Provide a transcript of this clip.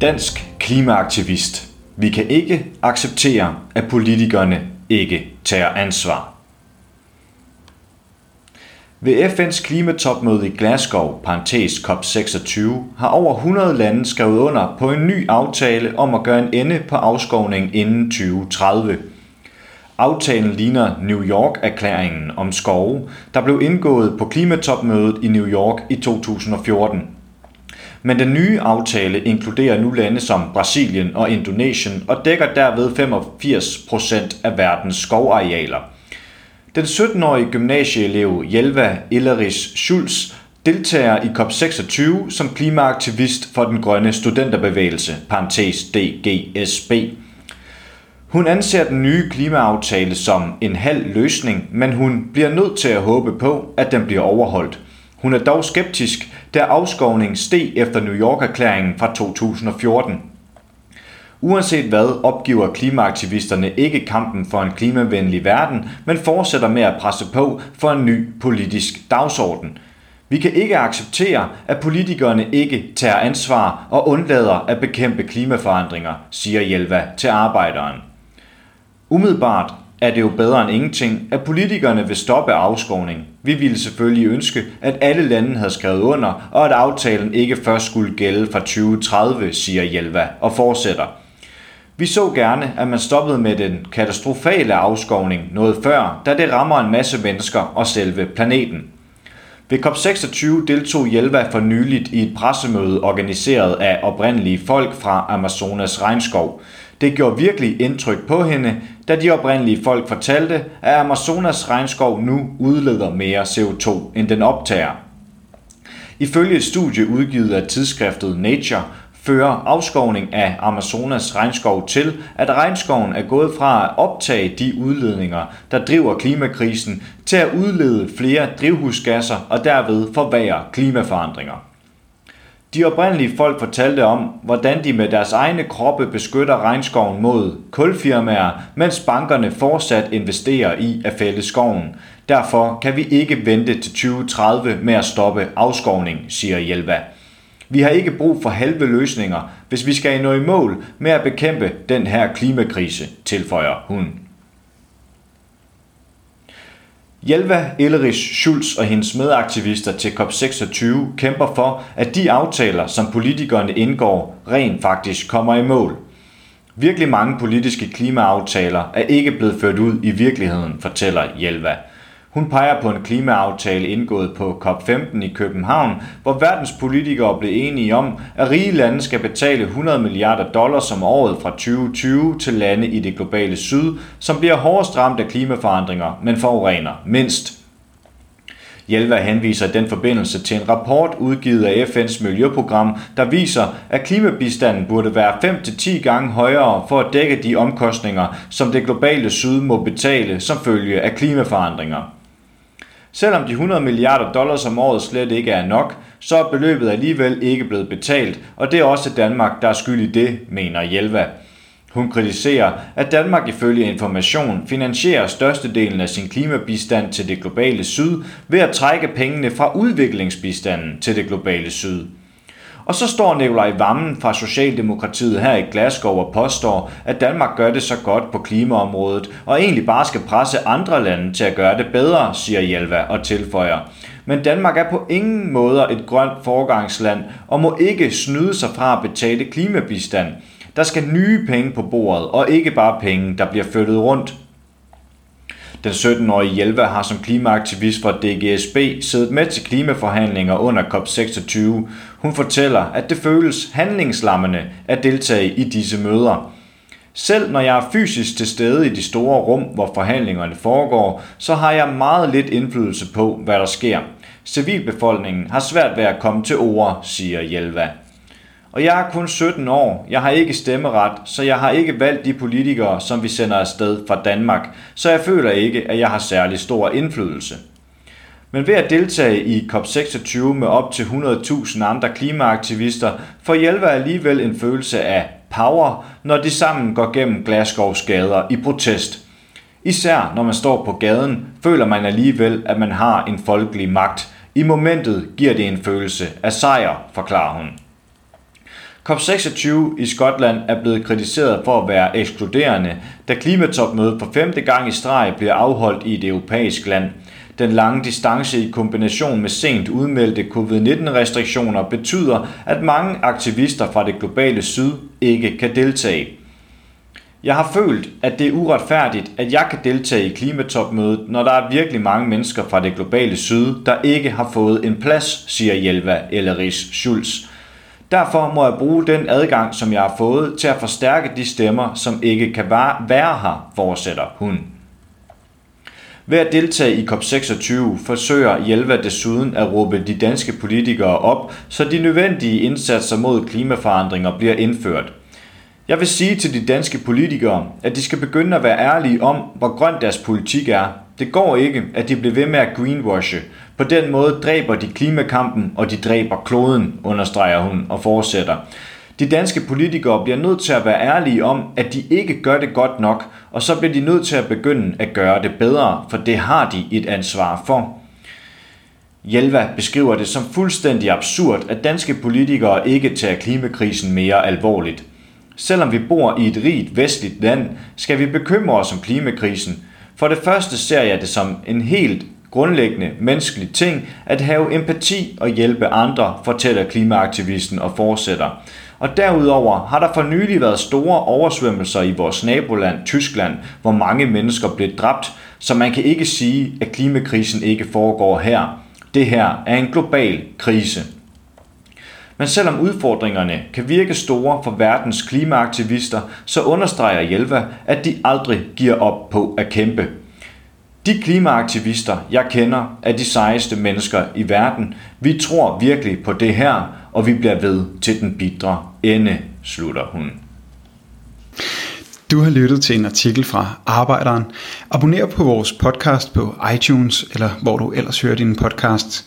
Dansk klimaaktivist. Vi kan ikke acceptere, at politikerne ikke tager ansvar. Ved FN's klimatopmøde i Glasgow, COP26, har over 100 lande skrevet under på en ny aftale om at gøre en ende på afskovning inden 2030. Aftalen ligner New York-erklæringen om skove, der blev indgået på klimatopmødet i New York i 2014. Men den nye aftale inkluderer nu lande som Brasilien og Indonesien og dækker derved 85% af verdens skovarealer. Den 17-årige gymnasieelev Jelva Illeris Schultz deltager i COP26 som klimaaktivist for den grønne studenterbevægelse, DGSB. Hun anser den nye klimaaftale som en halv løsning, men hun bliver nødt til at håbe på, at den bliver overholdt. Hun er dog skeptisk, da afskovning steg efter New York-erklæringen fra 2014. Uanset hvad, opgiver klimaaktivisterne ikke kampen for en klimavenlig verden, men fortsætter med at presse på for en ny politisk dagsorden. Vi kan ikke acceptere, at politikerne ikke tager ansvar og undlader at bekæmpe klimaforandringer, siger Jelva til Arbejderen. Umiddelbart er det jo bedre end ingenting, at politikerne vil stoppe afskovning. Vi ville selvfølgelig ønske, at alle lande havde skrevet under, og at aftalen ikke først skulle gælde fra 2030, siger Jelva og fortsætter. Vi så gerne, at man stoppede med den katastrofale afskovning noget før, da det rammer en masse mennesker og selve planeten. Ved COP26 deltog Jelva for nyligt i et pressemøde organiseret af oprindelige folk fra Amazonas regnskov. Det gjorde virkelig indtryk på hende, da de oprindelige folk fortalte, at Amazonas regnskov nu udleder mere CO2, end den optager. Ifølge et studie udgivet af tidsskriftet Nature, fører afskovning af Amazonas regnskov til, at regnskoven er gået fra at optage de udledninger, der driver klimakrisen, til at udlede flere drivhusgasser og derved forværre klimaforandringer. De oprindelige folk fortalte om, hvordan de med deres egne kroppe beskytter regnskoven mod kulfirmaer, mens bankerne fortsat investerer i at fælde skoven. Derfor kan vi ikke vente til 2030 med at stoppe afskovning, siger Jelva. Vi har ikke brug for halve løsninger, hvis vi skal nå i mål med at bekæmpe den her klimakrise, tilføjer hun. Jelva Illeris Schultz og hendes medaktivister til COP26 kæmper for, at de aftaler, som politikerne indgår, rent faktisk kommer i mål. Virkelig mange politiske klimaaftaler er ikke blevet ført ud i virkeligheden, fortæller Jelva. Hun peger på en klimaaftale indgået på COP15 i København, hvor verdens politikere blev enige om, at rige lande skal betale $100 milliarder om året fra 2020 til lande i det globale syd, som bliver hårdest ramt af klimaforandringer, men forurener mindst. Jelva henviser i den forbindelse til en rapport udgivet af FN's miljøprogram, der viser, at klimabistanden burde være 5-10 gange højere for at dække de omkostninger, som det globale syd må betale som følge af klimaforandringer. Selvom de $100 milliarder om året slet ikke er nok, så er beløbet alligevel ikke blevet betalt, og det er også Danmark, der er skyld i det, mener Jelva. Hun kritiserer, at Danmark ifølge Information finansierer størstedelen af sin klimabistand til det globale syd ved at trække pengene fra udviklingsbistanden til det globale syd. Og så står Nikolaj Vammen fra Socialdemokratiet her i Glasgow og påstår, at Danmark gør det så godt på klimaområdet og egentlig bare skal presse andre lande til at gøre det bedre, siger Jelva og tilføjer. Men Danmark er på ingen måder et grønt foregangsland og må ikke snyde sig fra at betale klimabistand. Der skal nye penge på bordet, og ikke bare penge, der bliver flyttet rundt. Den 17-årige Jelva har som klimaaktivist for DGSB siddet med til klimaforhandlinger under COP26. Hun fortæller, at det føles handlingslammende at deltage i disse møder. Selv når jeg er fysisk til stede i de store rum, hvor forhandlingerne foregår, så har jeg meget lidt indflydelse på, hvad der sker. Civilbefolkningen har svært ved at komme til orde, siger Jelva. Og jeg er kun 17 år, jeg har ikke stemmeret, så jeg har ikke valgt de politikere, som vi sender afsted fra Danmark, så jeg føler ikke, at jeg har særlig stor indflydelse. Men ved at deltage i COP26 med op til 100.000 andre klimaaktivister, får Jelva alligevel en følelse af power, når de sammen går gennem Glasgows gader i protest. Især når man står på gaden, føler man alligevel, at man har en folkelig magt. I momentet giver det en følelse af sejr, forklarer hun. COP26 i Skotland er blevet kritiseret for at være ekskluderende, da klimatopmødet for 5. gang i streg bliver afholdt i et europæisk land. Den lange distance i kombination med sent udmeldte covid-19-restriktioner betyder, at mange aktivister fra det globale syd ikke kan deltage. Jeg har følt, at det er uretfærdigt, at jeg kan deltage i klimatopmødet, når der er virkelig mange mennesker fra det globale syd, der ikke har fået en plads, siger Jelva Illeris Schultz. Derfor må jeg bruge den adgang, som jeg har fået, til at forstærke de stemmer, som ikke kan være her, fortsætter hun. Ved at deltage i COP26 forsøger Jelva desuden at råbe de danske politikere op, så de nødvendige indsatser mod klimaforandringer bliver indført. Jeg vil sige til de danske politikere, at de skal begynde at være ærlige om, hvor grøn deres politik er. Det går ikke, at de bliver ved med at greenwashe. På den måde dræber de klimakampen, og de dræber kloden, understreger hun og fortsætter. De danske politikere bliver nødt til at være ærlige om, at de ikke gør det godt nok, og så bliver de nødt til at begynde at gøre det bedre, for det har de et ansvar for. Jelva beskriver det som fuldstændig absurd, at danske politikere ikke tager klimakrisen mere alvorligt. Selvom vi bor i et rigt vestligt land, skal vi bekymre os om klimakrisen. For det første ser jeg det som en helt grundlæggende menneskelig ting at have empati og hjælpe andre, fortæller klimaaktivisten og fortsætter. Og derudover har der for nylig været store oversvømmelser i vores naboland Tyskland, hvor mange mennesker blev dræbt, så man kan ikke sige, at klimakrisen ikke foregår her. Det her er en global krise. Men selvom udfordringerne kan virke store for verdens klimaaktivister, så understreger Jelva, at de aldrig giver op på at kæmpe. De klimaaktivister, jeg kender, er de sejeste mennesker i verden. Vi tror virkelig på det her, og vi bliver ved til den bitre ende, slutter hun. Du har lyttet til en artikel fra Arbejderen. Abonner på vores podcast på iTunes, eller hvor du ellers hører din podcast.